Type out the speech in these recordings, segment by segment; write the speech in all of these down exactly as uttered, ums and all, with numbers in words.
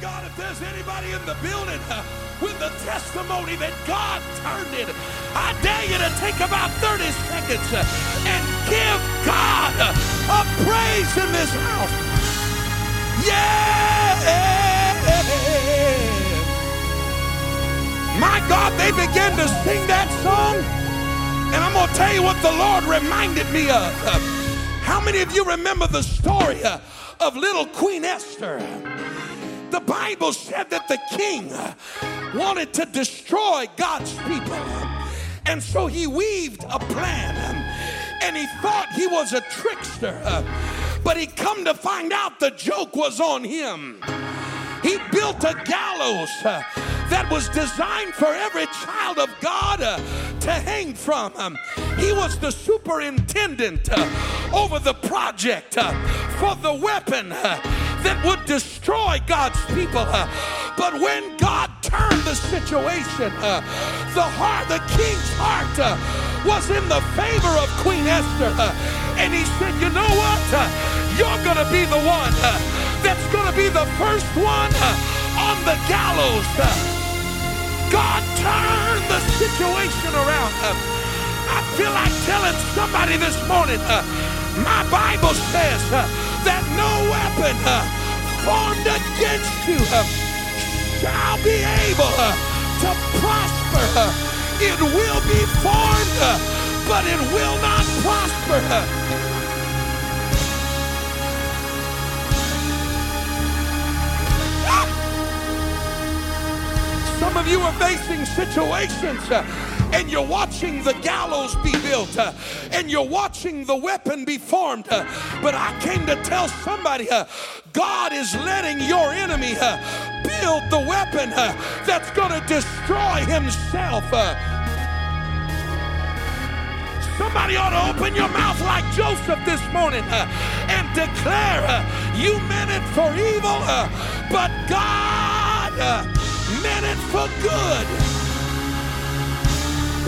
God, if there's anybody in the building uh, with the testimony that God turned it, I dare you to take about thirty seconds uh, and give God uh, a praise in this house. Yeah! My God, they began to sing that song, and I'm going to tell you what the Lord reminded me of. Uh, how many of you remember the story uh, of little Queen Esther? The Bible said that the king wanted to destroy God's people. And so he weaved a plan. And he thought he was a trickster. But he come to find out the joke was on him. He built a gallows that was designed for every child of God to hang from. He was the superintendent over the project for the weapon that would destroy God's people. Uh, but when God turned the situation, uh, the heart, the king's heart uh, was in the favor of Queen Esther. Uh, and he said, you know what? Uh, you're going to be the one uh, that's going to be the first one uh, on the gallows. Uh, God turned the situation around. Uh, I feel like telling somebody this morning, uh, my Bible says uh, that no weapon uh, formed against you uh, shall be able uh, to prosper. Uh, it will be formed, uh, but it will not prosper. Uh, some of you are facing situations uh, and you're watching the gallows be built, uh, and you're watching the weapon be formed. Uh, but I came to tell somebody, uh, God is letting your enemy uh, build the weapon uh, that's going to destroy himself. Uh, somebody ought to open your mouth like Joseph this morning uh, and declare, uh, you meant it for evil, uh, but God uh, meant it for good.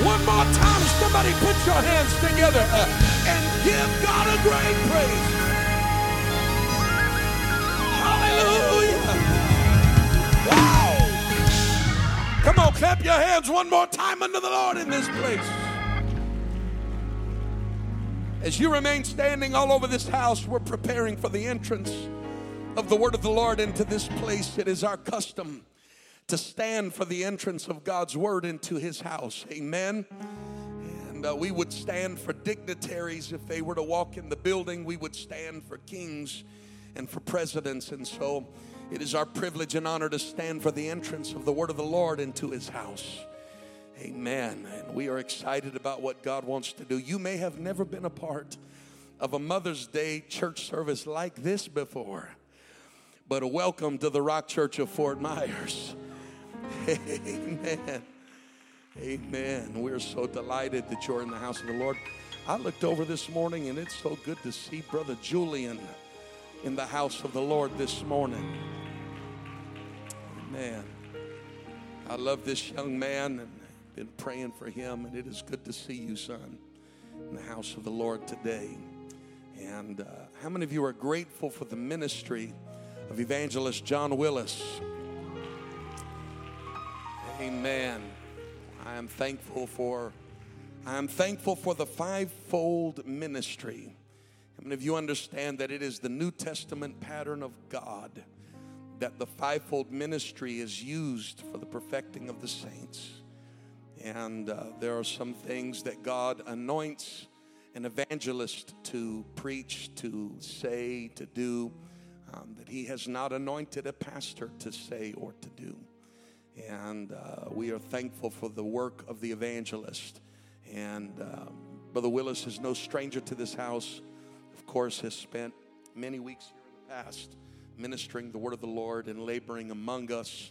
One more time, somebody put your hands together uh, and give God a great praise. Hallelujah. Wow. Come on, clap your hands one more time unto the Lord in this place. As you remain standing all over this house, we're preparing for the entrance of the word of the Lord into this place. It is our custom to stand for the entrance of God's word into his house. Amen. And uh, we would stand for dignitaries if they were to walk in the building. We would stand for kings and for presidents. And so it is our privilege and honor to stand for the entrance of the word of the Lord into his house. Amen. And we are excited about what God wants to do. You may have never been a part of a Mother's Day church service like this before, but a welcome to the Rock Church of Fort Myers. Amen. Amen. We're so delighted that you're in the house of the Lord. I looked over this morning, and it's so good to see Brother Julian in the house of the Lord this morning. Amen. I love this young man, and I've been praying for him, and it is good to see you, son, in the house of the Lord today. And uh, how many of you are grateful for the ministry of Evangelist John Willis? Amen. I am thankful for, I am thankful for the fivefold ministry. How many of you understand that it is the New Testament pattern of God that the fivefold ministry is used for the perfecting of the saints? And uh, there are some things that God anoints an evangelist to preach, to say, to do, um, that he has not anointed a pastor to say or to do. And uh, we are thankful for the work of the evangelist. And uh, Brother Willis is no stranger to this house. Of course, has spent many weeks here in the past ministering the word of the Lord and laboring among us.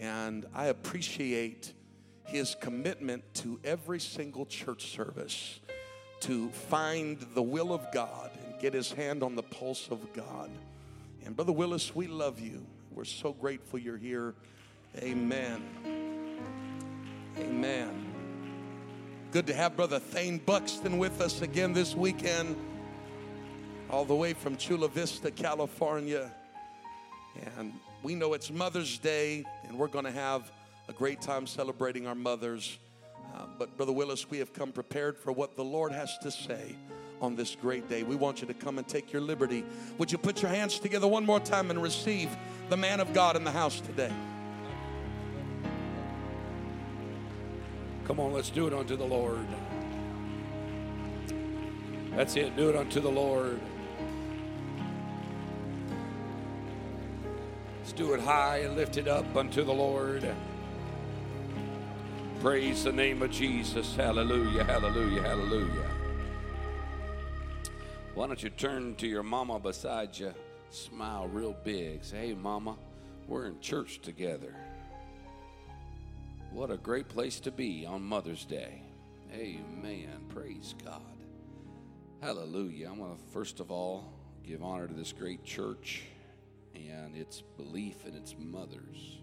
And I appreciate his commitment to every single church service to find the will of God and get his hand on the pulse of God. And Brother Willis, we love you. We're so grateful you're here. Amen. Amen. Good to have Brother Thane Buxton with us again this weekend, all the way from Chula Vista, California. And we know it's Mother's Day, and we're going to have a great time celebrating our mothers. Uh, but Brother Willis, we have come prepared for what the Lord has to say on this great day. We want you to come and take your liberty. Would you put your hands together one more time and receive the man of God in the house today? Come on, let's do it unto the Lord. That's it, do it unto the Lord. Let's do it high and lift it up unto the Lord. Praise the name of Jesus. Hallelujah, hallelujah, hallelujah. Why don't you turn to your mama beside you, smile real big. Say, hey, mama, we're in church together. What a great place to be on Mother's Day. Amen. Praise God. Hallelujah. I want to, first of all, give honor to this great church and its belief in its mothers.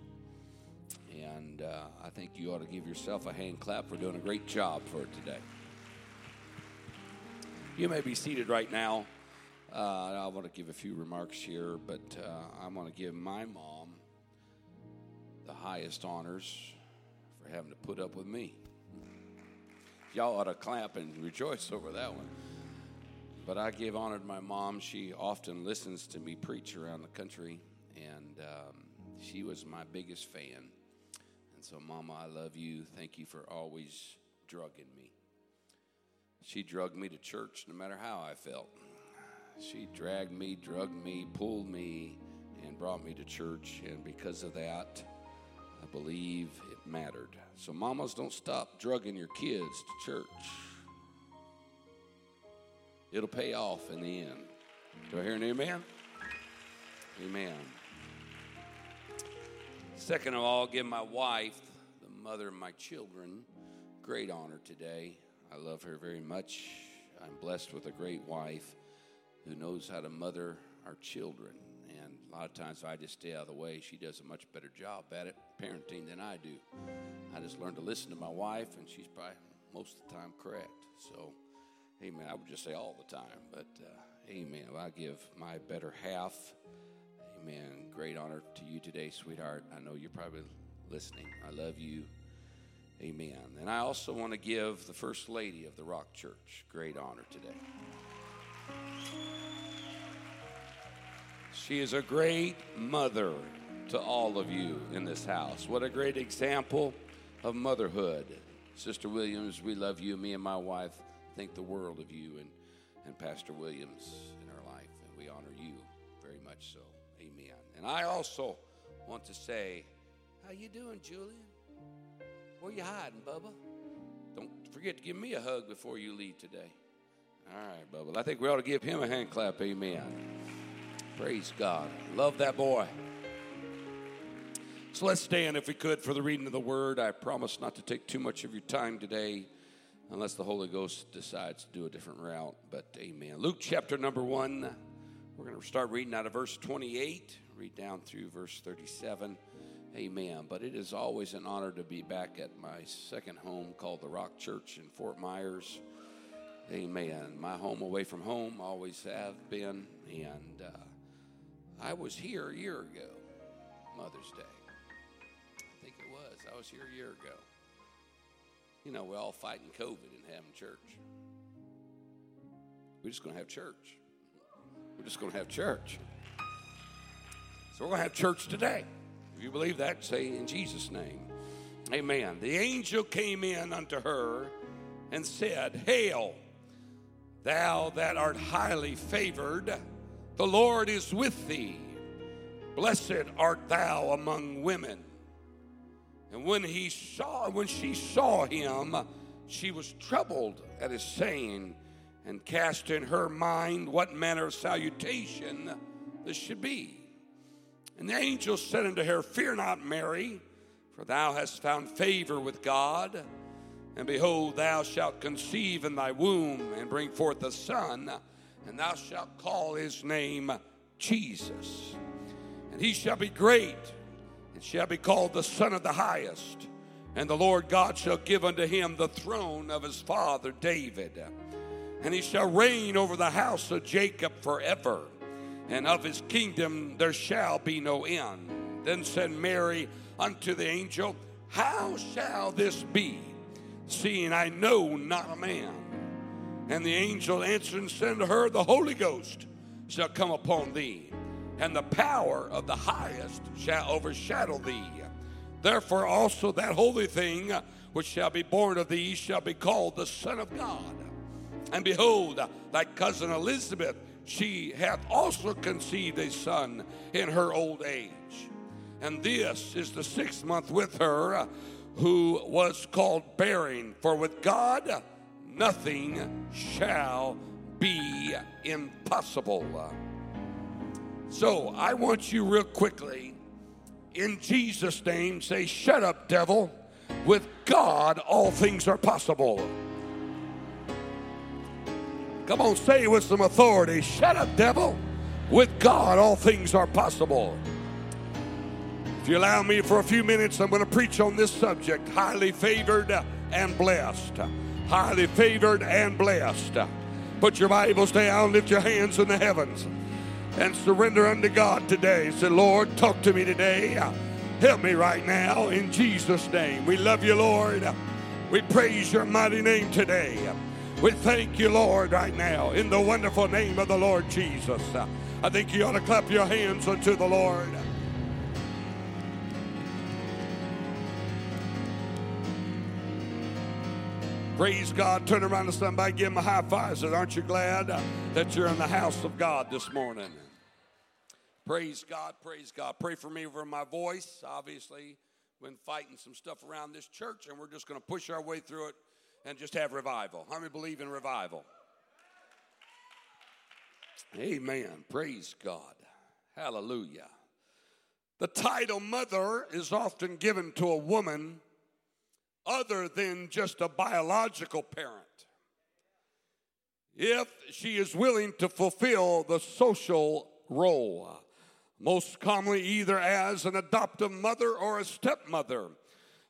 And uh, I think you ought to give yourself a hand clap for doing a great job for it today. You may be seated right now. Uh, I want to give a few remarks here, but uh, I want to give my mom the highest honors for having to put up with me. Y'all ought to clap and rejoice over that one. But I give honor to my mom. She often listens to me preach around the country, and um, she was my biggest fan. And so, Mama, I love you. Thank you for always drugging me. She drugged me to church no matter how I felt. She dragged me, drugged me, pulled me, and brought me to church. And because of that, I believe it mattered. So mamas, don't stop drugging your kids to church. It'll pay off in the end. Do I hear an amen? Amen. Second of all, give my wife, the mother of my children, great honor today. I love her very much. I'm blessed with a great wife who knows how to mother our children. And a lot of times I just stay out of the way. She does a much better job at it, parenting, than I do. I just learned to listen to my wife, and she's probably most of the time correct. So, amen. I would just say all the time, but uh, amen. Well, I give my better half, amen, great honor to you today, sweetheart. I know you're probably listening. I love you. Amen. And I also want to give the First Lady of the Rock Church great honor today. She is a great mother to all of you in this house. What a great example of motherhood. Sister Williams, we love you. Me and my wife think the world of you and, and Pastor Williams in our life. And we honor you very much so. Amen. And I also want to say, how you doing, Julian? Where you hiding, Bubba? Don't forget to give me a hug before you leave today. All right, Bubba. I think we ought to give him a hand clap. Amen. Praise God. Love that boy. So let's stand, if we could, for the reading of the Word. I promise not to take too much of your time today unless the Holy Ghost decides to do a different route. But amen. Luke chapter number one. We're going to start reading out of verse twenty-eight. Read down through verse thirty-seven. Amen. But it is always an honor to be back at my second home called The Rock Church in Fort Myers. Amen. My home away from home, always have been. And uh, I was here a year ago, Mother's Day. I think it was. I was here a year ago. You know, we're all fighting COVID and having church. We're just going to have church. We're just going to have church. So we're going to have church today. If you believe that, say in Jesus' name. Amen. The angel came in unto her and said, Hail, thou that art highly favored, the Lord is with thee. Blessed art thou among women. And when he saw, when she saw him, she was troubled at his saying, and cast in her mind what manner of salutation this should be. And the angel said unto her, Fear not, Mary, for thou hast found favor with God. And behold, thou shalt conceive in thy womb, and bring forth a son, and thou shalt call his name Jesus. And he shall be great, and shall be called the Son of the Highest. And the Lord God shall give unto him the throne of his father David. And he shall reign over the house of Jacob forever. and of his kingdom there shall be no end. Then said Mary unto the angel, How shall this be, seeing I know not a man? And the angel answered and said to her, The Holy Ghost shall come upon thee, and the power of the highest shall overshadow thee. Therefore also that holy thing which shall be born of thee shall be called the Son of God. And behold, thy cousin Elizabeth, she hath also conceived a son in her old age. And this is the sixth month with her, who was called barren, for with God nothing shall be impossible. So I want you real quickly, in Jesus' name, say, shut up, devil. With God, all things are possible. Come on, say it with some authority. Shut up, devil. With God, all things are possible. If you allow me for a few minutes, I'm going to preach on this subject, highly favored and blessed. Highly favored and blessed. Put your Bibles down, lift your hands in the heavens, and surrender unto God today. Say, Lord, talk to me today. Help me right now in Jesus' name. We love you, Lord. We praise your mighty name today. We thank you, Lord, right now in the wonderful name of the Lord Jesus. I think you ought to clap your hands unto the Lord. Praise God. Turn around to somebody, give them a high five. Say, aren't you glad that you're in the house of God this morning? Praise God, praise God. Pray for me over my voice. Obviously, been fighting some stuff around this church, and we're just going to push our way through it and just have revival. How many believe in revival? Amen. Praise God. Hallelujah. The title mother is often given to a woman other than just a biological parent, if she is willing to fulfill the social role, most commonly either as an adoptive mother or a stepmother,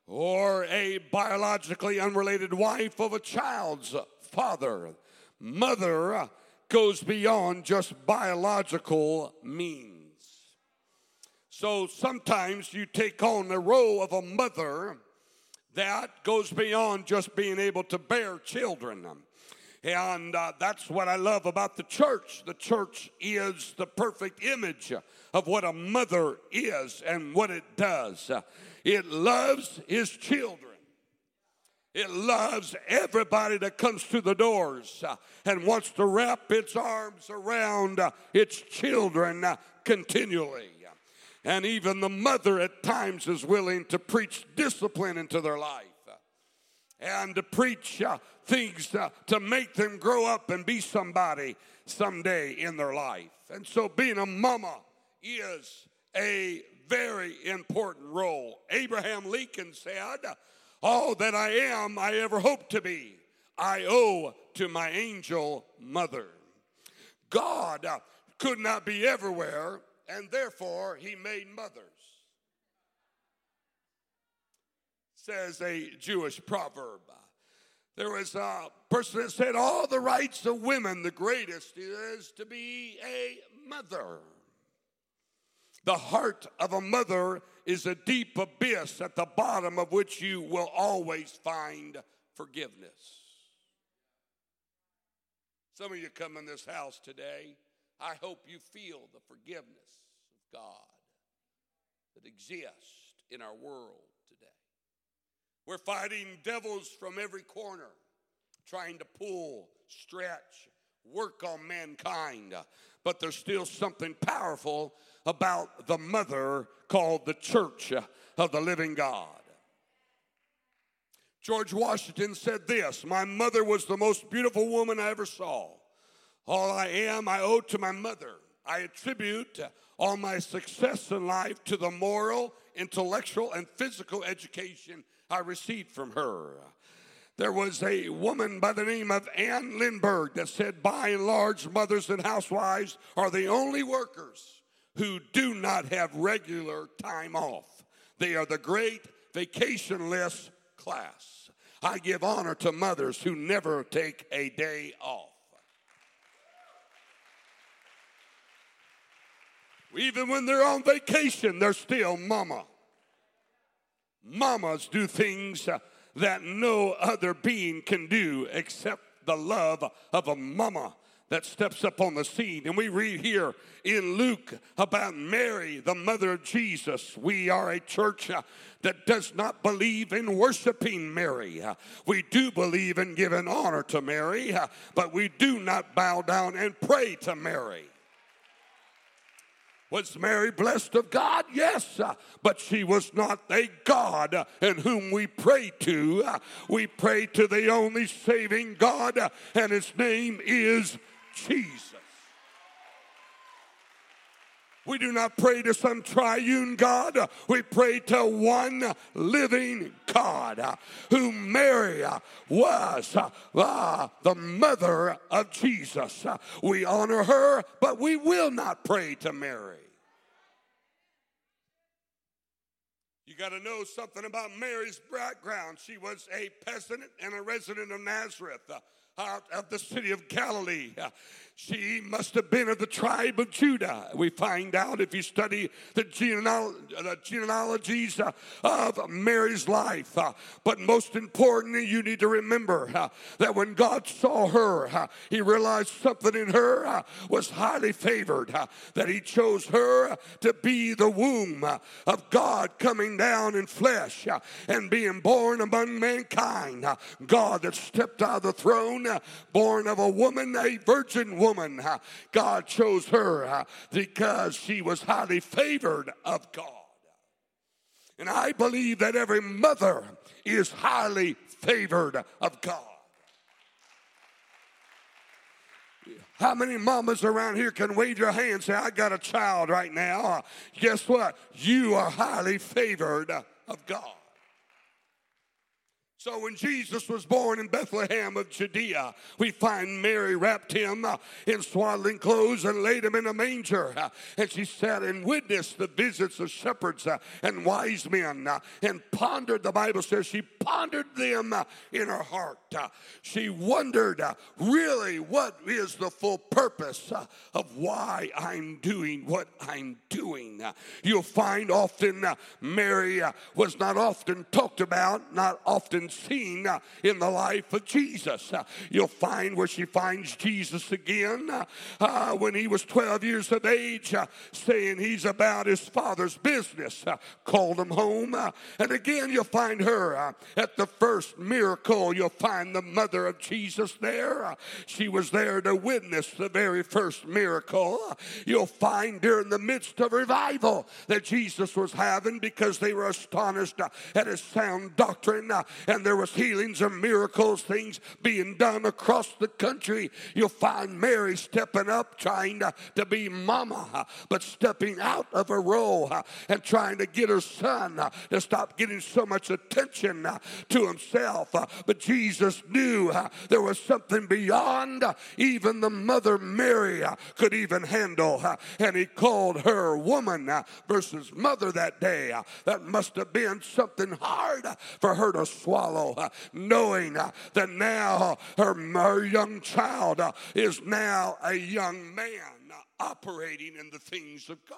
or a biologically unrelated wife of a child's father. Mother goes beyond just biological means. So sometimes you take on the role of a mother that goes beyond just being able to bear children. And uh, that's what I love about the church. The church is the perfect image of what a mother is and what it does. It loves his children. It loves everybody that comes through the doors and wants to wrap its arms around its children continually. And even the mother at times is willing to preach discipline into their life and to preach uh, things uh, to make them grow up and be somebody someday in their life. And so being a mama is a very important role. Abraham Lincoln said, all that I am I ever hope to be, I owe to my angel mother. God uh, could not be everywhere, and therefore, he made mothers, says a Jewish proverb. There was a person that said, all the rights of women, the greatest is to be a mother. The heart of a mother is a deep abyss at the bottom of which you will always find forgiveness. Some of you come in this house today, I hope you feel the forgiveness of God that exists in our world today. We're fighting devils from every corner, trying to pull, stretch, work on mankind. But there's still something powerful about the mother called the Church of the Living God. George Washington said this, my mother was the most beautiful woman I ever saw. All I am, I owe to my mother. I attribute all my success in life to the moral, intellectual, and physical education I received from her. There was a woman by the name of Anne Lindberg that said, by and large, mothers and housewives are the only workers who do not have regular time off. They are the great vacationless class. I give honor to mothers who never take a day off. Even when they're on vacation, they're still mama. Mamas do things that no other being can do except the love of a mama that steps up on the scene. And we read here in Luke about Mary, the mother of Jesus. We are a church that does not believe in worshiping Mary. We do believe in giving honor to Mary, but we do not bow down and pray to Mary. Was Mary blessed of God? Yes, but she was not a God in whom we pray to. We pray to the only saving God, and his name is Jesus. We do not pray to some triune God. We pray to one living God, who Mary was uh, the mother of Jesus. We honor her, but we will not pray to Mary. You got to know something about Mary's background. She was a peasant and a resident of Nazareth, out of the city of Galilee. She must have been of the tribe of Judah. We find out if you study the, geneal- the genealogies of Mary's life. But most importantly, you need to remember that when God saw her, he realized something in her was highly favored, that he chose her to be the womb of God coming down in flesh and being born among mankind. God that stepped out of the throne, born of a woman, a virgin woman. Woman, God chose her because she was highly favored of God. And I believe that every mother is highly favored of God. How many mamas around here can wave your hand and say, I got a child right now? Guess what? You are highly favored of God. So when Jesus was born in Bethlehem of Judea, we find Mary wrapped him in swaddling clothes and laid him in a manger. And she sat and witnessed the visits of shepherds and wise men and pondered, the Bible says she pondered them in her heart. She wondered, really, what is the full purpose of why I'm doing what I'm doing? You'll find often Mary was not often talked about, not often seen in the life of Jesus. You'll find where she finds Jesus again uh, when he was twelve years of age, uh, saying he's about his father's business, uh, called him home. Uh, and again, you'll find her uh, at the first miracle. You'll find the mother of Jesus there. Uh, she was there to witness the very first miracle. Uh, you'll find during the midst of revival that Jesus was having, because they were astonished uh, at his sound doctrine. Uh, And there was healings and miracles, things being done across the country. You'll find Mary stepping up, trying to, to be mama, but stepping out of her role and trying to get her son to stop getting so much attention to himself. But Jesus knew there was something beyond even the mother Mary could even handle. And he called her woman versus mother that day. That must have been something hard for her to swallow. Uh, knowing uh, that now uh, her, her young child uh, is now a young man uh, operating in the things of God.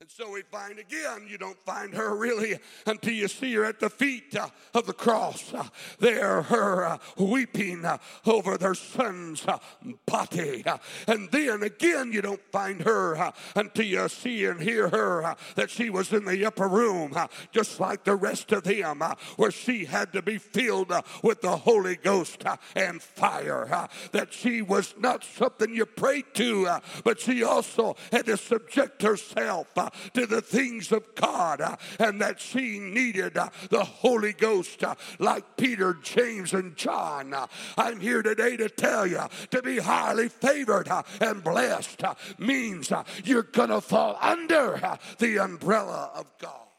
And so we find again, you don't find her really until you see her at the feet uh, of the cross. Uh, there, her uh, weeping uh, over their son's uh, body. Uh, and then again, you don't find her uh, until you see and hear her uh, that she was in the upper room, uh, just like the rest of them, uh, where she had to be filled uh, with the Holy Ghost uh, and fire. Uh, that she was not something you prayed to, uh, but she also had to subject herself Uh, to the things of God, uh, and that she needed uh, the Holy Ghost uh, like Peter, James, and John. Uh, I'm here today to tell you, to be highly favored uh, and blessed uh, means uh, you're going to fall under uh, the umbrella of God.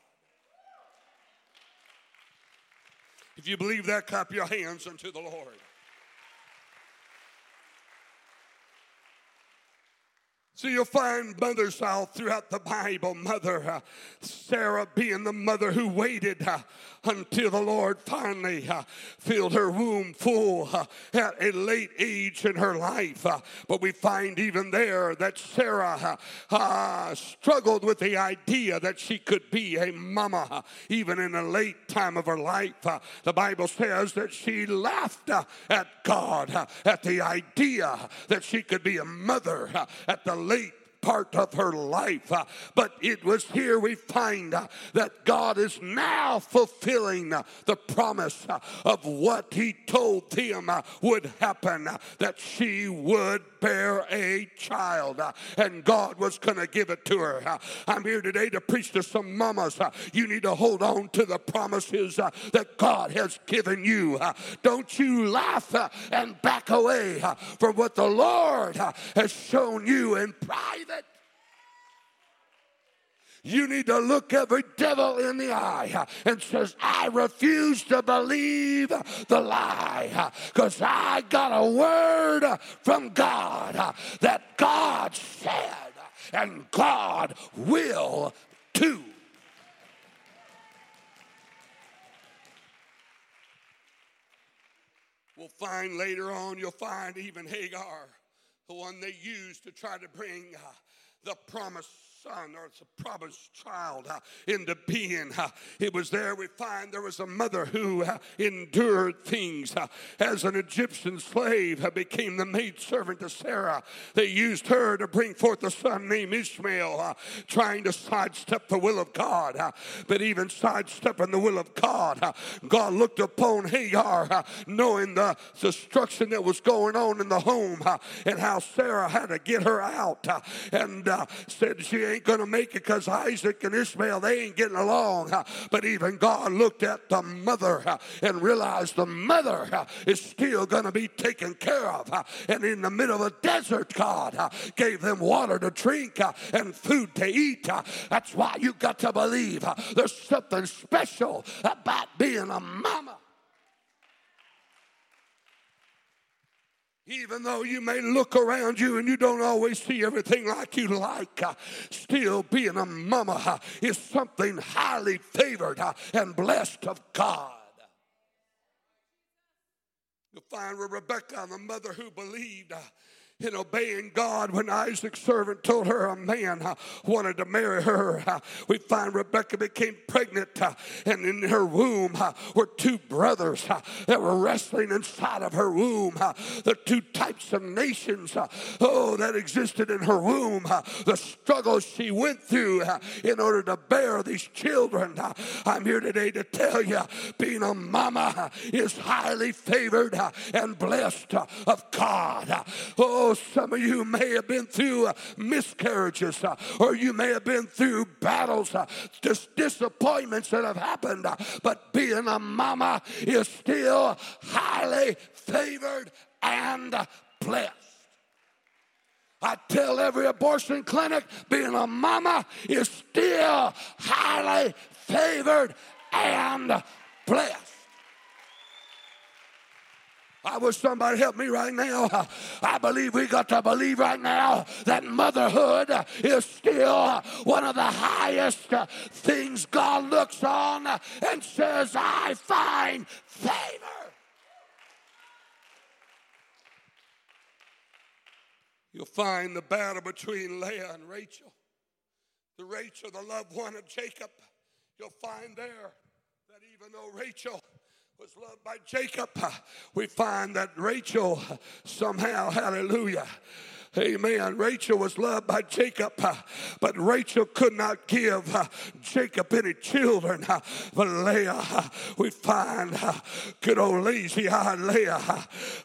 If you believe that, clap your hands unto the Lord. So you'll find mothers all throughout the Bible. Mother uh, Sarah being the mother who waited uh, until the Lord finally uh, filled her womb full uh, at a late age in her life. Uh, but we find even there that Sarah uh, uh, struggled with the idea that she could be a mama uh, even in a late time of her life. Uh, the Bible says that she laughed uh, at God uh, at the idea that she could be a mother uh, at the late part of her life. Uh, but it was here we find uh, that God is now fulfilling uh, the promise uh, of what he told them uh, would happen, uh, that she would bear a child, uh, and God was going to give it to her. Uh, I'm here today to preach to some mamas. Uh, you need to hold on to the promises uh, that God has given you. Uh, don't you laugh uh, and back away uh, from what the Lord uh, has shown you in private. You need to look every devil in the eye and says, I refuse to believe the lie, because I got a word from God that God said and God will do. We'll find later on, you'll find even Hagar, the one they used to try to bring the promise son, or it's a promised child, uh, into being. Uh, it was there we find there was a mother who uh, endured things. Uh, as an Egyptian slave, uh, became the maidservant to Sarah. They used her to bring forth a son named Ishmael, uh, trying to sidestep the will of God. Uh, but even sidestepping the will of God, uh, God looked upon Hagar, uh, knowing the destruction that was going on in the home, uh, and how Sarah had to get her out, uh, and uh, said she ain't going to make it because Isaac and Ishmael, they ain't getting along. But even God looked at the mother and realized the mother is still going to be taken care of. And in the middle of a desert, God gave them water to drink and food to eat. That's why you got to believe there's something special about being a mama. Even though you may look around you and you don't always see everything like you like, uh, still being a mama uh, is something highly favored uh, and blessed of God. You'll find with Rebecca, the mother who believed uh, in obeying God when Isaac's servant told her a man uh, wanted to marry her. Uh, we find Rebecca became pregnant, uh, and in her womb uh, were two brothers uh, that were wrestling inside of her womb. Uh, the two types of nations uh, oh, that existed in her womb. Uh, the struggles she went through uh, in order to bear these children. Uh, I'm here today to tell you, being a mama uh, is highly favored uh, and blessed uh, of God. Uh, oh, some of you may have been through uh, miscarriages, uh, or you may have been through battles, uh, dis- disappointments that have happened, uh, but being a mama is still highly favored and blessed. I tell every abortion clinic, being a mama is still highly favored and blessed. I wish somebody help me right now. I believe we got to believe right now that motherhood is still one of the highest things God looks on and says, I find favor. You'll find the battle between Leah and Rachel. The Rachel, the loved one of Jacob. You'll find there that even though Rachel was loved by Jacob, we find that Rachel somehow, hallelujah, amen, Rachel was loved by Jacob, but Rachel could not give Jacob any children. But Leah, we find good old lazy-eyed Leah,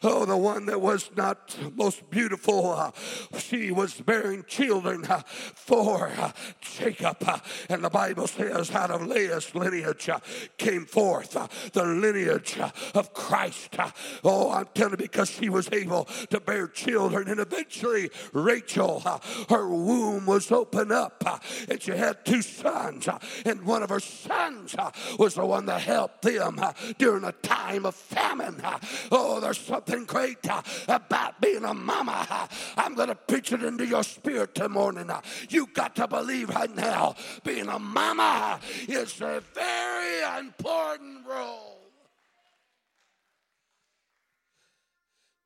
oh, the one that was not most beautiful, she was bearing children for Jacob. And the Bible says out of Leah's lineage came forth the lineage of Christ. Oh, I'm telling you, because she was able to bear children, and eventually Mary Rachel, her womb was open up, and she had two sons, and one of her sons was the one that helped them during a time of famine. Oh, there's something great about being a mama. I'm going to preach it into your spirit this morning. You got to believe right now, being a mama is a very important role.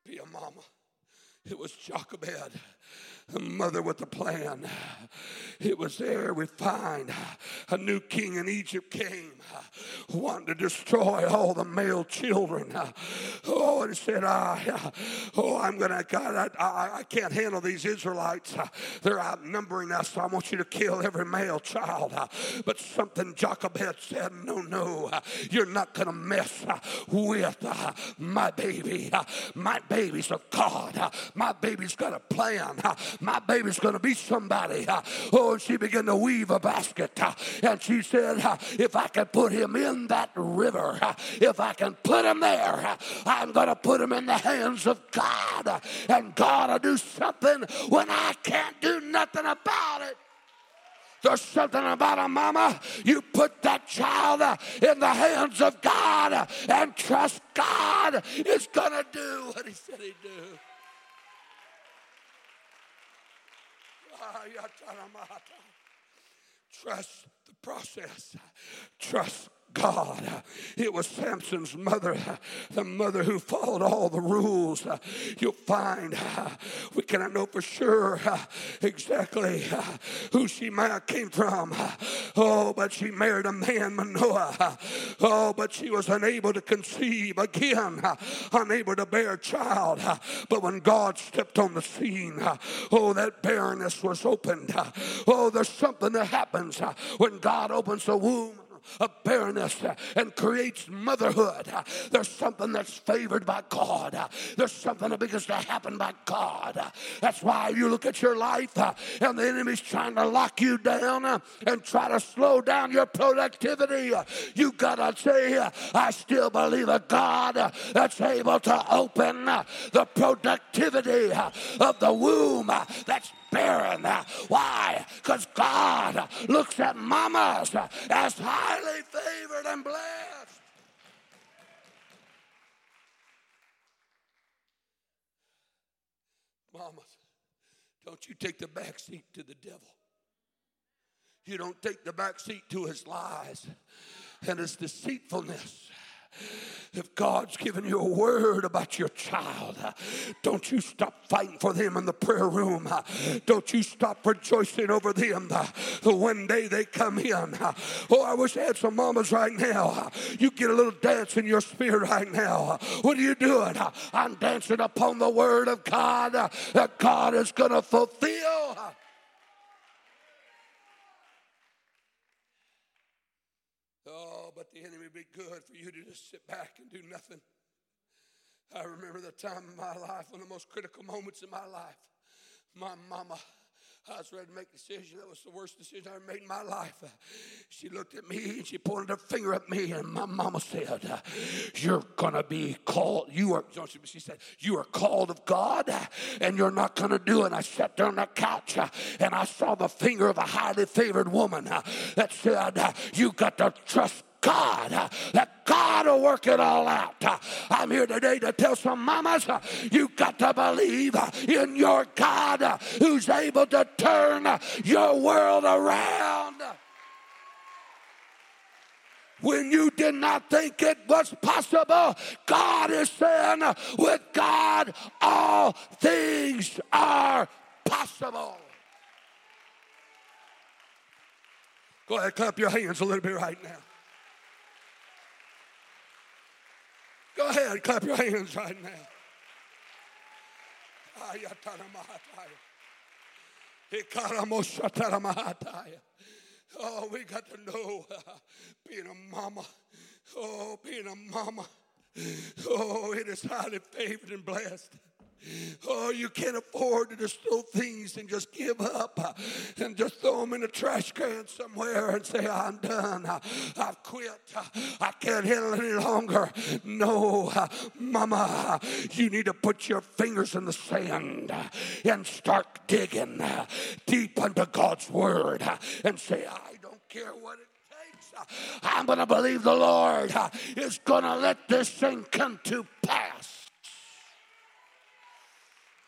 Be a mama. It was Jochebed, a mother with a plan. It was there we find a new king in Egypt came, wanting to destroy all the male children. Oh, and he said, I, oh, I'm gonna, God, I, I, I can't handle these Israelites. They're outnumbering us, so I want you to kill every male child. But something Jochebed said, no, no, you're not gonna mess with my baby. My baby's a God. My baby's got a plan. My baby's going to be somebody. Oh, and she began to weave a basket. And she said, if I can put him in that river, if I can put him there, I'm going to put him in the hands of God. And God will do something when I can't do nothing about it. There's something about a mama. You put that child in the hands of God and trust God is going to do what he said he'd do. Trust the process. Trust God. It was Samson's mother, the mother who followed all the rules. You'll find we cannot know for sure exactly who she came from. Oh, but she married a man, Manoah. Oh, but she was unable to conceive again, unable to bear a child. But when God stepped on the scene, oh, that barrenness was opened. Oh, there's something that happens when God opens a womb of barrenness and creates motherhood. There's something that's favored by God. There's something that begins to happen by God. That's why you look at your life and the enemy's trying to lock you down and try to slow down your productivity. You gotta say, I still believe a God that's able to open the productivity of the womb that's barren. Why? Because God looks at mamas as highly favored and blessed. Mamas, don't you take the back seat to the devil. You don't take the back seat to his lies and his deceitfulness. If God's given you a word about your child, don't you stop fighting for them in the prayer room. Don't you stop rejoicing over them the one day they come in. Oh, I wish I had some mamas right now. You get a little dance in your spirit right now. What are you doing? I'm dancing upon the word of God that God is going to fulfill. Oh, but the enemy would be good for you to just sit back and do nothing. I remember the time in my life, one of the most critical moments in my life. My mama, I was ready to make a decision. That was the worst decision I ever made in my life. She looked at me and she pointed her finger at me, and my mama said, you're going to be called, you are, she said, you are called of God, and you're not going to do it. And I sat there on that couch, and I saw the finger of a highly favored woman that said, you got to trust God, that God will work it all out. I'm here today to tell some mamas, you got to believe in your God who's able to turn your world around. When you did not think it was possible, God is saying, with God, all things are possible. Go ahead, clap your hands a little bit right now. Go ahead, clap your hands right now. Oh, we got to know uh, being a mama. Oh, being a mama. Oh, it is highly favored and blessed. Oh, you can't afford to just throw things and just give up and just throw them in a trash can somewhere and say, I'm done. I've quit. I can't handle it any longer. No, Mama, you need to put your fingers in the sand and start digging deep into God's Word and say, I don't care what it takes. I'm going to believe the Lord is going to let this thing come to pass.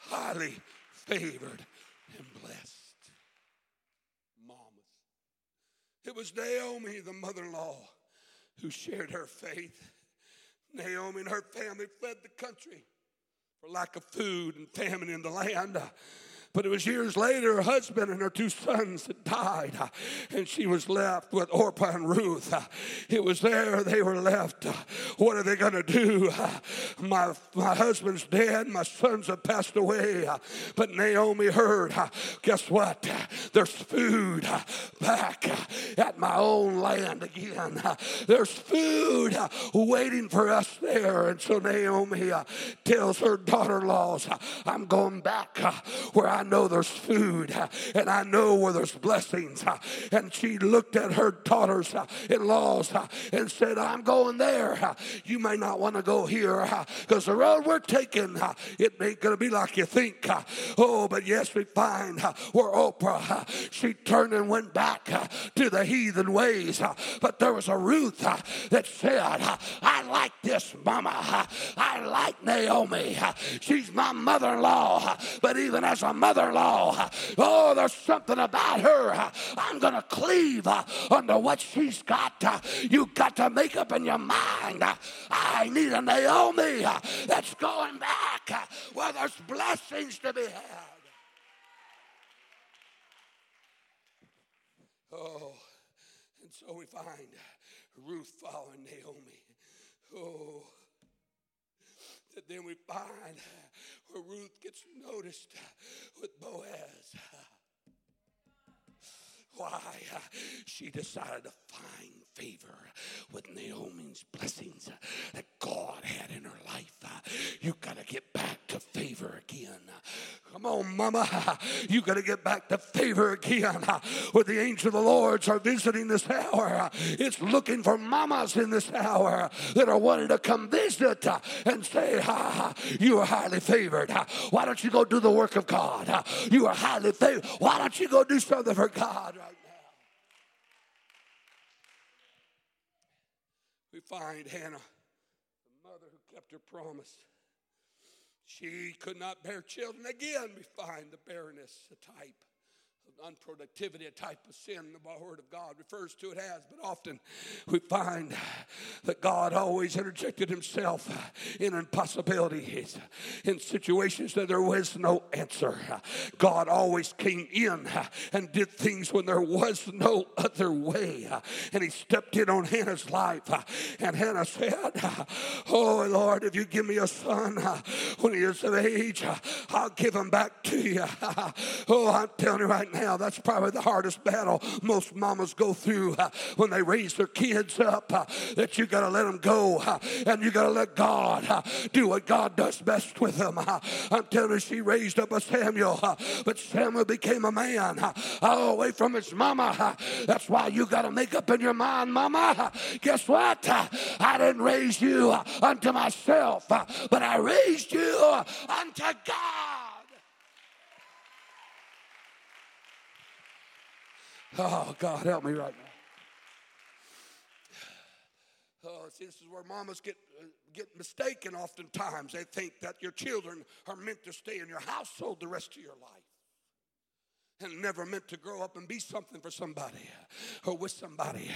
Highly favored and blessed. Mamas. It was Naomi, the mother-in-law, who shared her faith. Naomi and her family fled the country for lack of food and famine in the land. But it was years later, her husband and her two sons had died, and she was left with Orpah and Ruth. It was there they were left. What are they going to do? My, my husband's dead. My sons have passed away. But Naomi heard, guess what? There's food back at my own land again. There's food waiting for us there. And so Naomi tells her daughter-in-laws, I'm going back where I I know there's food, and I know where there's blessings. And she looked at her daughters-in-laws and said, I'm going there. You may not want to go here because the road we're taking, it ain't going to be like you think. Oh, but yes, we find where Orpah, she turned and went back to the heathen ways. But there was a Ruth that said, I like this mama. I like Naomi. She's my mother-in-law. But even as a mother-in-law, mother-in-law. Oh, there's something about her. I'm going to cleave under what she's got. You got to make up in your mind. I need a Naomi that's going back where there's blessings to be had. Oh, and so we find Ruth following Naomi. Oh, that then we find where Ruth gets noticed with Boaz. Why? She decided to find favor with Naomi's blessings that God had in her life. You got to get back to favor again. Come on, Mama. You got to get back to favor again. Where the angel of the Lord are visiting this hour. It's looking for mamas in this hour that are wanting to come visit and say, ah, you are highly favored. Why don't you go do the work of God? You are highly favored. Why don't you go do something for God? We find Hannah, the mother who kept her promise. She could not bear children. Again, we find the barrenness, a type of unproductivity, a type of sin. The Word of God refers to it as, but often we find that God always interjected Himself in impossibilities, in situations that there was no answer. God always came in and did things when there was no other way. And He stepped in on Hannah's life. And Hannah said, oh, Lord, if you give me a son when he is of age, I'll give him back to you. Oh, I'm telling you right now, that's probably the hardest battle most mamas go through when they raise their kids up, that you got to let them go, and you got to let God do what God does best with them. I'm telling you, she raised up a Samuel, but Samuel became a man all away from his mama. That's why you got to make up in your mind, Mama, guess what? I didn't raise you unto myself, but I raised you unto God. Oh, God, help me right now. Oh, see, this is where mamas get uh, get mistaken oftentimes. They think that your children are meant to stay in your household the rest of your life. And never meant to grow up and be something for somebody or with somebody.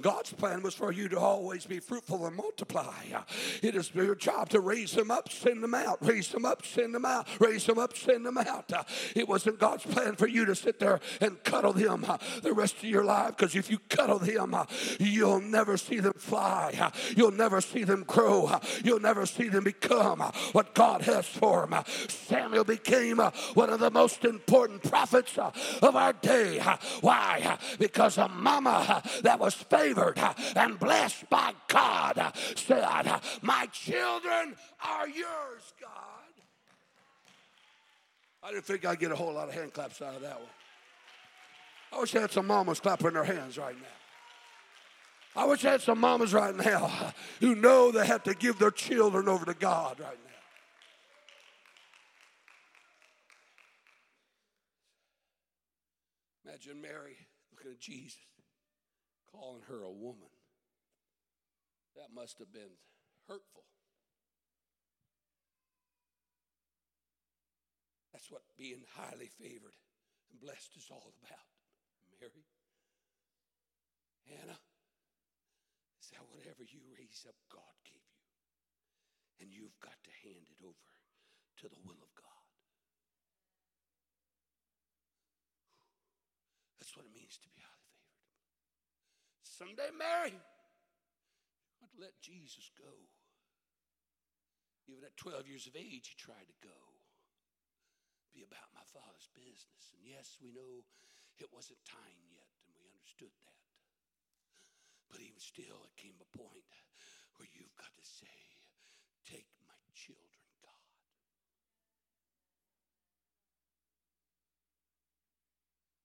God's plan was for you to always be fruitful and multiply. It is your job to raise them up, send them out, raise them up, send them out, raise them up, send them out. It wasn't God's plan for you to sit there and cuddle them the rest of your life, because if you cuddle them, you'll never see them fly. You'll never see them grow. You'll never see them become what God has for them. Samuel became one of the most important prophets of our day. Why? Because a mama that was favored and blessed by God said, my children are yours, God. I didn't think I'd get a whole lot of hand claps out of that one. I wish I had some mamas clapping their hands right now. I wish I had some mamas right now who know they have to give their children over to God right now. Imagine Mary looking at Jesus, calling her a woman. That must have been hurtful. That's what being highly favored and blessed is all about. Mary, Hannah, is that whatever you raise up, God gave you. And you've got to hand it over to the will of God. That's what it means to be highly favored. Someday, Mary, I'd let Jesus go. Even at twelve years of age, he tried to go. Be about my Father's business. And yes, we know it wasn't time yet, and we understood that. But even still, it came a point where you've got to say, take my children.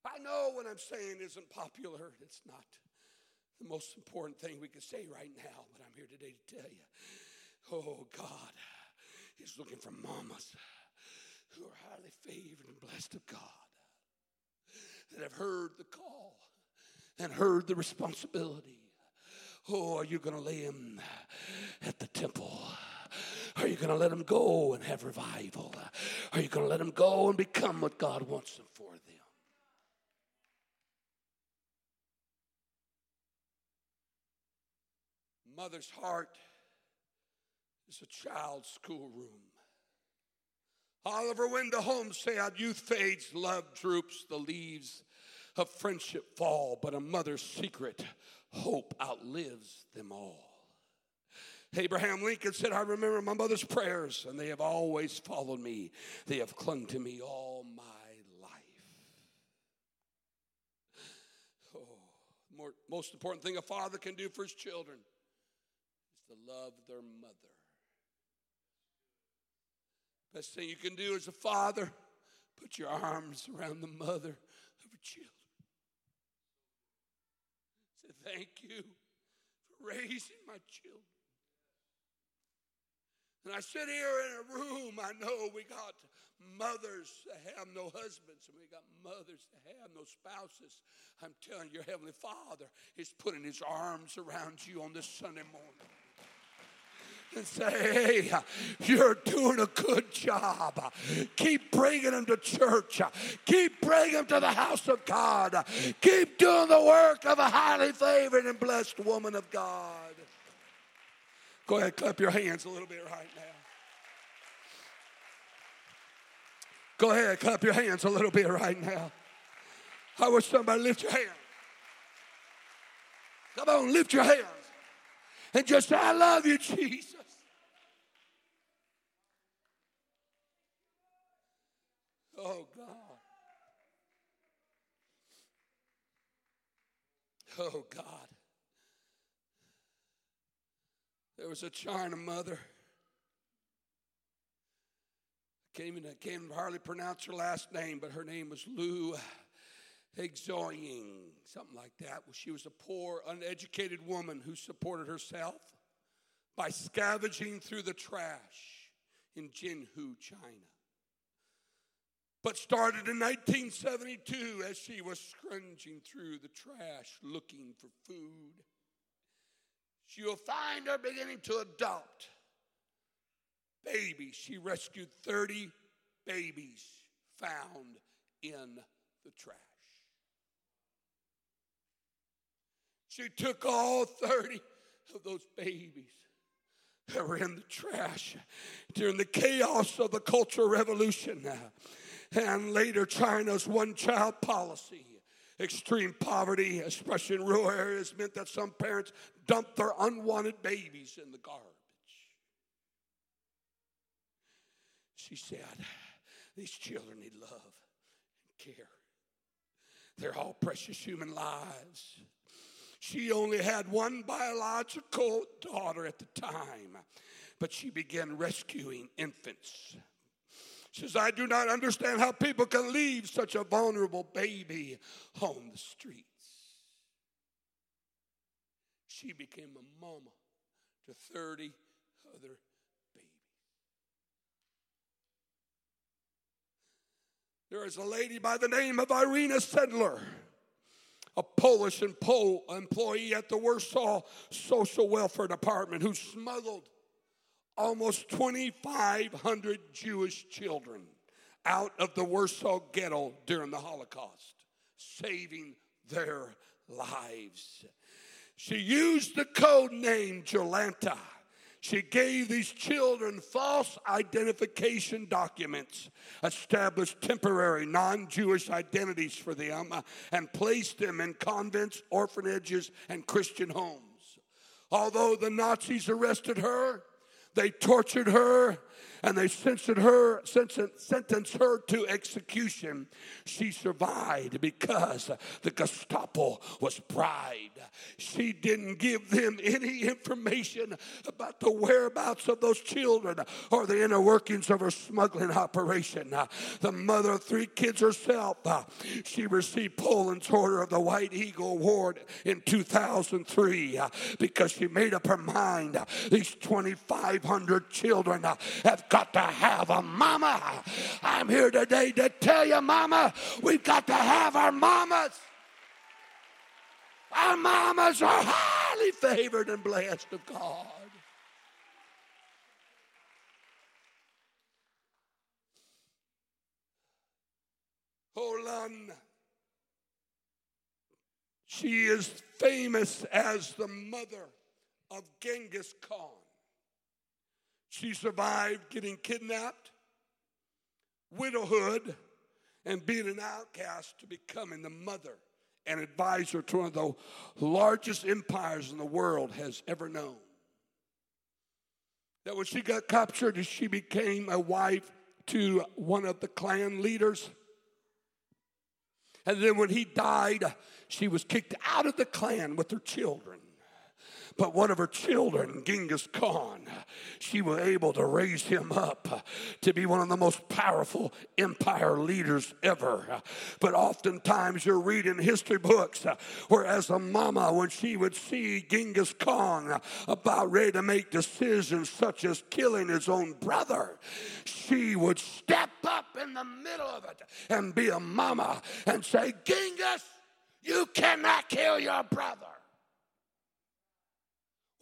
I know what I'm saying isn't popular. It's not the most important thing we can say right now, but I'm here today to tell you, oh, God is looking for mamas who are highly favored and blessed of God, that have heard the call and heard the responsibility. Oh, are you going to lay him at the temple? Are you going to let him go and have revival? Are you going to let him go and become what God wants him for them? Mother's heart is a child's schoolroom. Oliver Wendell Holmes said, "Youth fades, love droops, the leaves of friendship fall, but a mother's secret hope outlives them all." Abraham Lincoln said, "I remember my mother's prayers, and they have always followed me. They have clung to me all my life." Oh, more, most important thing a father can do for his children. To love their mother. Best thing you can do as a father, put your arms around the mother of your children. Say, thank you for raising my children. And I sit here in a room, I know we got mothers that have no husbands, and we got mothers that have no spouses. I'm telling you, your Heavenly Father is putting his arms around you on this Sunday morning. And say, hey, you're doing a good job. Keep bringing them to church. Keep bringing them to the house of God. Keep doing the work of a highly favored and blessed woman of God. Go ahead, clap your hands a little bit right now. Go ahead, clap your hands a little bit right now. I wish somebody lift your hand. Come on, lift your hand. And just say, I love you, Jesus. Oh, God. Oh, God. There was a China mother. I can't even I can't hardly pronounce her last name, but her name was Lu Exoying, something like that. Well, she was a poor, uneducated woman who supported herself by scavenging through the trash in Jinhu, China. But started in nineteen seventy-two as she was scrunging through the trash looking for food. She will find her beginning to adopt babies. She rescued thirty babies found in the trash. She took all thirty of those babies that were in the trash during the chaos of the Cultural Revolution and later China's one-child policy. Extreme poverty, especially in rural areas, meant that some parents dumped their unwanted babies in the garbage. She said, these children need love and care. They're all precious human lives. She only had one biological daughter at the time, but she began rescuing infants. She says, I do not understand how people can leave such a vulnerable baby on the streets. She became a mama to thirty other babies. There is a lady by the name of Irina Sedler, a Polish employee at the Warsaw Social Welfare Department, who smuggled almost twenty-five hundred Jewish children out of the Warsaw ghetto during the Holocaust, saving their lives. She used the code name Jolanta. She gave these children false identification documents, established temporary non-Jewish identities for them, and placed them in convents, orphanages, and Christian homes. Although the Nazis arrested her, they tortured her, and they censored her, sentenced her to execution. She survived because the Gestapo was bribed. She didn't give them any information about the whereabouts of those children or the inner workings of her smuggling operation. The mother of three kids herself, she received Poland's Order of the White Eagle Award in two thousand three because she made up her mind. These twenty-five hundred children have got to have a mama. I'm here today to tell you, mama, we've got to have our mamas. Our mamas are highly favored and blessed of God. Olan, she is famous as the mother of Genghis Khan. She survived getting kidnapped, widowhood, and being an outcast to becoming the mother and advisor to one of the largest empires in the world has ever known. That when she got captured, she became a wife to one of the clan leaders. And then when he died, she was kicked out of the clan with her children. But one of her children, Genghis Khan, she was able to raise him up to be one of the most powerful empire leaders ever. But oftentimes you read in history books where as a mama, when she would see Genghis Khan about ready to make decisions such as killing his own brother, she would step up in the middle of it and be a mama and say, Genghis, you cannot kill your brother.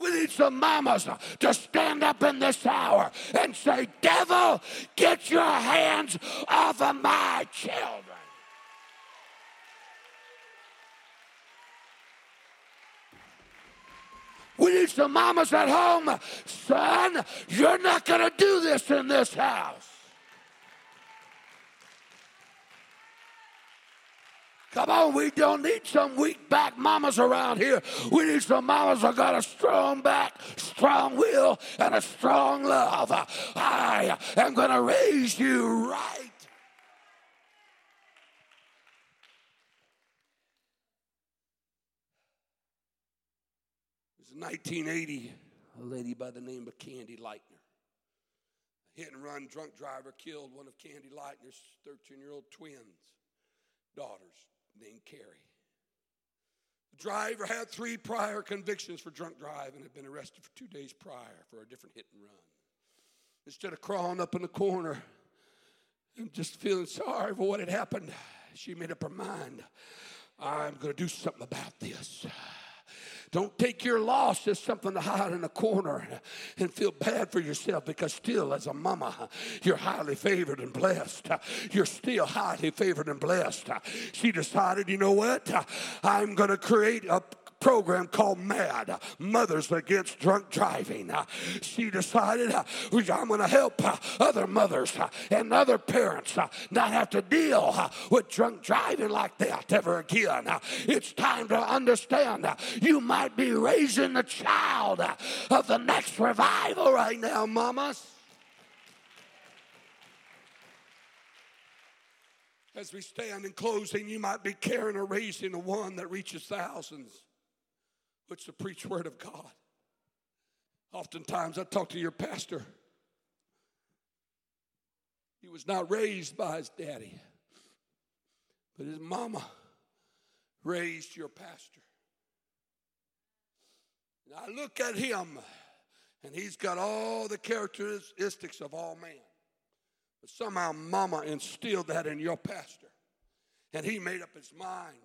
We need some mamas to stand up in this hour and say, devil, get your hands off of my children. We need some mamas at home. Son, you're not going to do this in this house. Come on, we don't need some weak-backed mamas around here. We need some mamas that got a strong back, strong will, and a strong love. I am going to raise you right. It was nineteen eighty, a lady by the name of Candy Lightner. Hit-and-run drunk driver killed one of Candy Lightner's thirteen-year-old twins, daughters. Named Carrie. The driver had three prior convictions for drunk driving and had been arrested for two days prior for a different hit and run. Instead of crawling up in the corner and just feeling sorry for what had happened, she made up her mind, I'm going to do something about this. Don't take your loss as something to hide in a corner and feel bad for yourself, because still as a mama, you're highly favored and blessed. You're still highly favored and blessed. She decided, you know what? I'm going to create a program called MAD, Mothers Against Drunk Driving. She decided, I'm going to help other mothers and other parents not have to deal with drunk driving like that ever again. It's time to understand you might be raising the child of the next revival right now, mamas. As we stand in closing, you might be carrying or raising the one that reaches thousands. It's the preached word of God. Oftentimes I talk to your pastor He was not raised by his daddy, but his mama raised your pastor. And I look at him, and he's got all the characteristics of all man. But somehow mama instilled that in your pastor, and he made up his mind.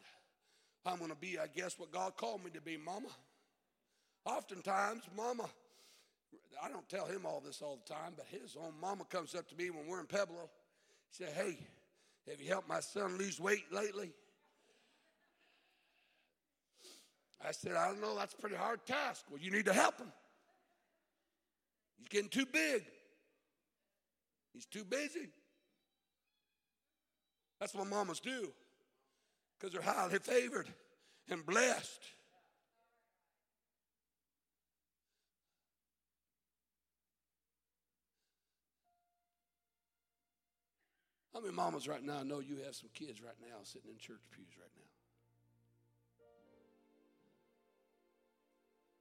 I'm going to be, I guess, what God called me to be, mama. Oftentimes, mama, I don't tell him all this all the time, but his own mama comes up to me when we're in Pueblo. She said, hey, have you helped my son lose weight lately? I said, I don't know, that's a pretty hard task. Well, you need to help him. He's getting too big. He's too busy. That's what mamas do, because they're highly favored and blessed. How many mamas right now know you have some kids right now sitting in church pews right now?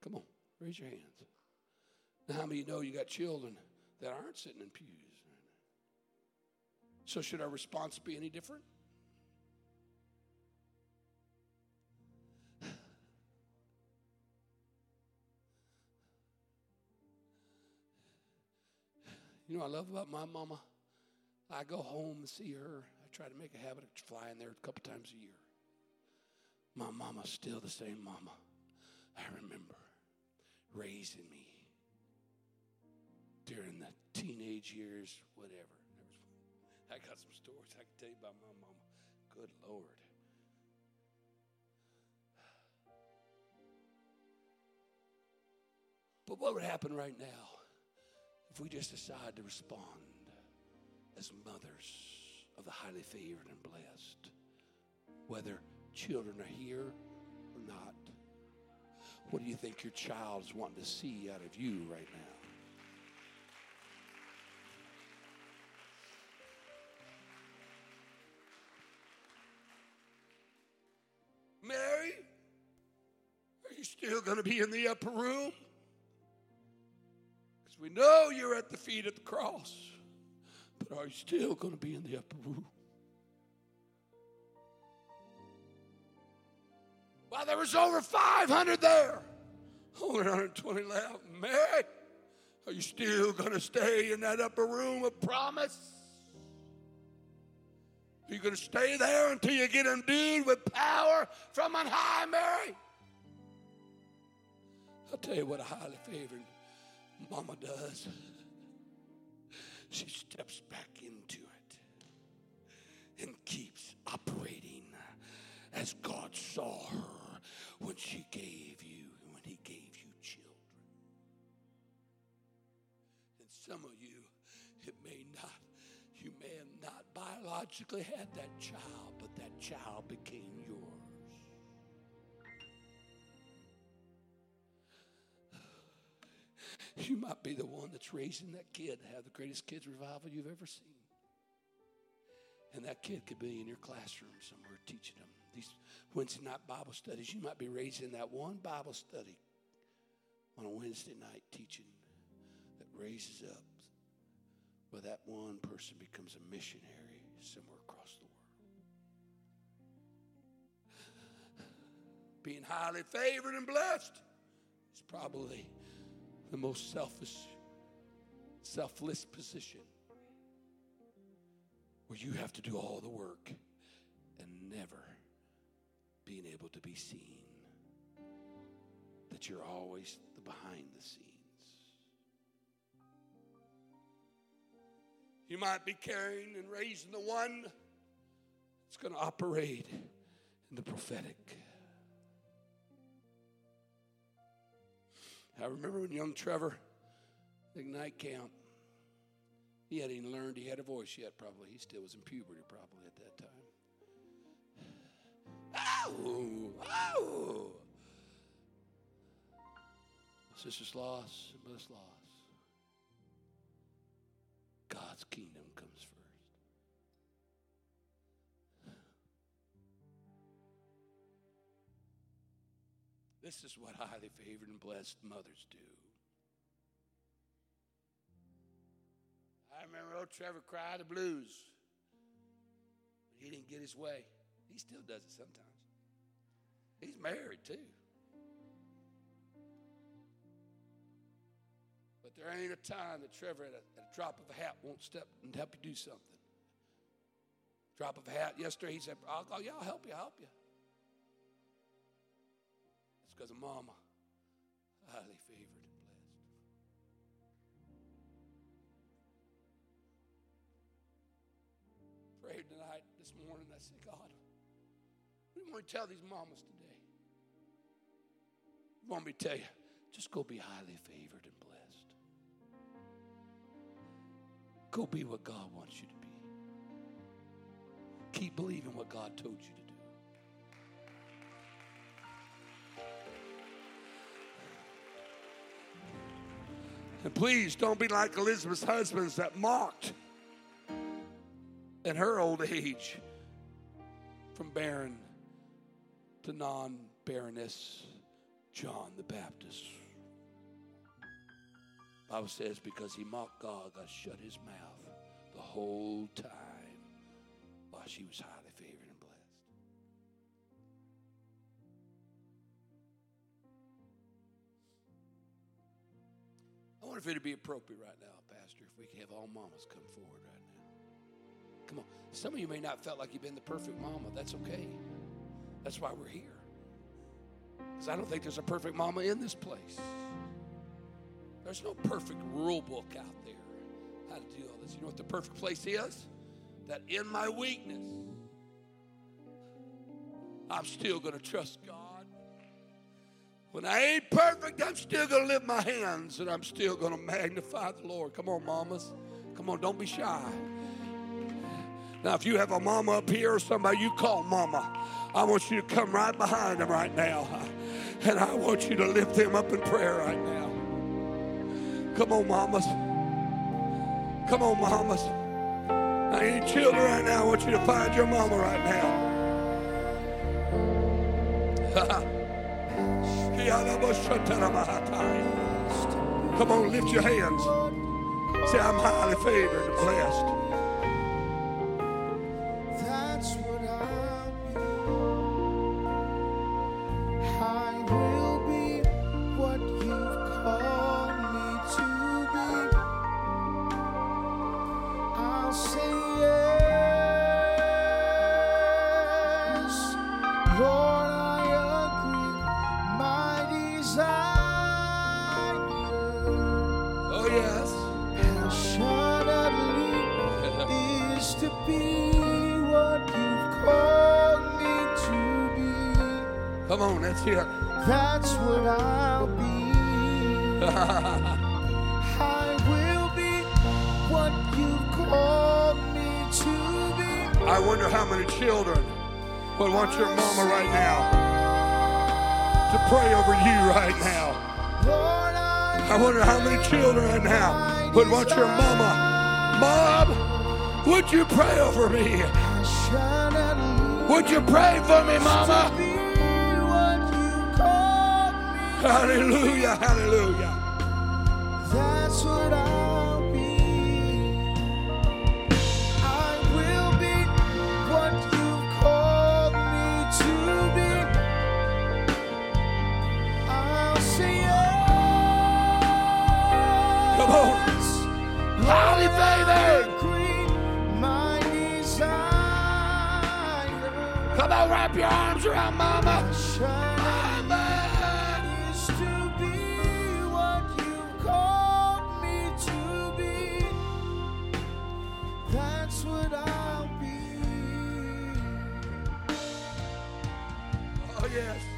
Come on, raise your hands. Now, how many of you know you got children that aren't sitting in pews right now? So should our response be any different? You know what I love about my mama? I go home and see her. I try to make a habit of flying there a couple times a year. My mama's still the same mama I remember raising me during the teenage years, whatever. I got some stories I can tell you about my mama. Good Lord. But what would happen right now if we just decide to respond as mothers of the highly favored and blessed, whether children are here or not? What do you think your child's wanting to see out of you right now? Mary, are you still going to be in the upper room? Because we know you're at the feet of the cross. But are you still going to be in the upper room? Well, there was over five hundred there. Only one hundred twenty left. Mary, are you still going to stay in that upper room of promise? Are you going to stay there until you get endued with power from on high, Mary? I'll tell you what a highly favored mama does. She steps back into it and keeps operating as God saw her when she gave you, when he gave you children. And some of you, it may not, you may have not biologically had that child, but that child became yours. You might be the one that's raising that kid to have the greatest kids revival you've ever seen. And that kid could be in your classroom somewhere teaching them these Wednesday night Bible studies. You might be raising that one Bible study on a Wednesday night teaching that raises up where that one person becomes a missionary somewhere across the world. Being highly favored and blessed is probably the most selfish, selfless position, where you have to do all the work and never being able to be seen, that you're always the behind the scenes. You might be carrying and raising the one that's going to operate in the prophetic. I remember when young Trevor, at night camp, he hadn't even learned he had a voice yet, probably. He still was in puberty, probably, at that time. Oh, oh. Sister Sloss and Brother Sloss. God's kingdom comes first. This is what highly favored and blessed mothers do. I remember know Trevor cried the blues when he didn't get his way. He still does it sometimes. He's married too. But there ain't a time that Trevor at a, at a drop of a hat won't step and help you do something. Drop of a hat. Yesterday he said, I'll go, yeah, I'll help you, I'll help you. It's because of mama. Highly favored and blessed. Prayed tonight, this morning, I said, God, what do you want to tell these mamas today? You want me to tell you, just go be highly favored and blessed. Go be what God wants you to be. Keep believing what God told you to do. And please don't be like Elizabeth's husbands that mocked in her old age from barren to non-barrenness John the Baptist. The Bible says because he mocked God, God shut his mouth the whole time while she was highly favored and blessed. I wonder if it'd be appropriate right now, Pastor, if we could have all mamas come forward right now. Come on. Some of you may not felt like you've been the perfect mama. That's okay. That's why we're here. Because I don't think there's a perfect mama in this place. There's no perfect rule book out there how to do all this. You know what the perfect place is? That in my weakness, I'm still going to trust God. When I ain't perfect, I'm still going to lift my hands and I'm still going to magnify the Lord. Come on, mamas. Come on, don't be shy. Now, if you have a mama up here or somebody you call mama, I want you to come right behind them right now. And I want you to lift them up in prayer right now. Come on, mamas. Come on, mamas. I ain't children right now. I want you to find your mama right now. Come on, lift your hands. Say, I'm highly favored and blessed. Here. That's what I'll be. I will be what you called me to be. I wonder how many children would want your mama right now to pray over you right now. Lord, I, I wonder how many children right now would want your mama. Mom, would you pray over me? Would you pray for me, mama? Hallelujah, hallelujah. That's what I'll be. I will be what you called me to be. I'll say yes. Come on. Highly favored. My desire. Come on, wrap your arms around mama. Yes.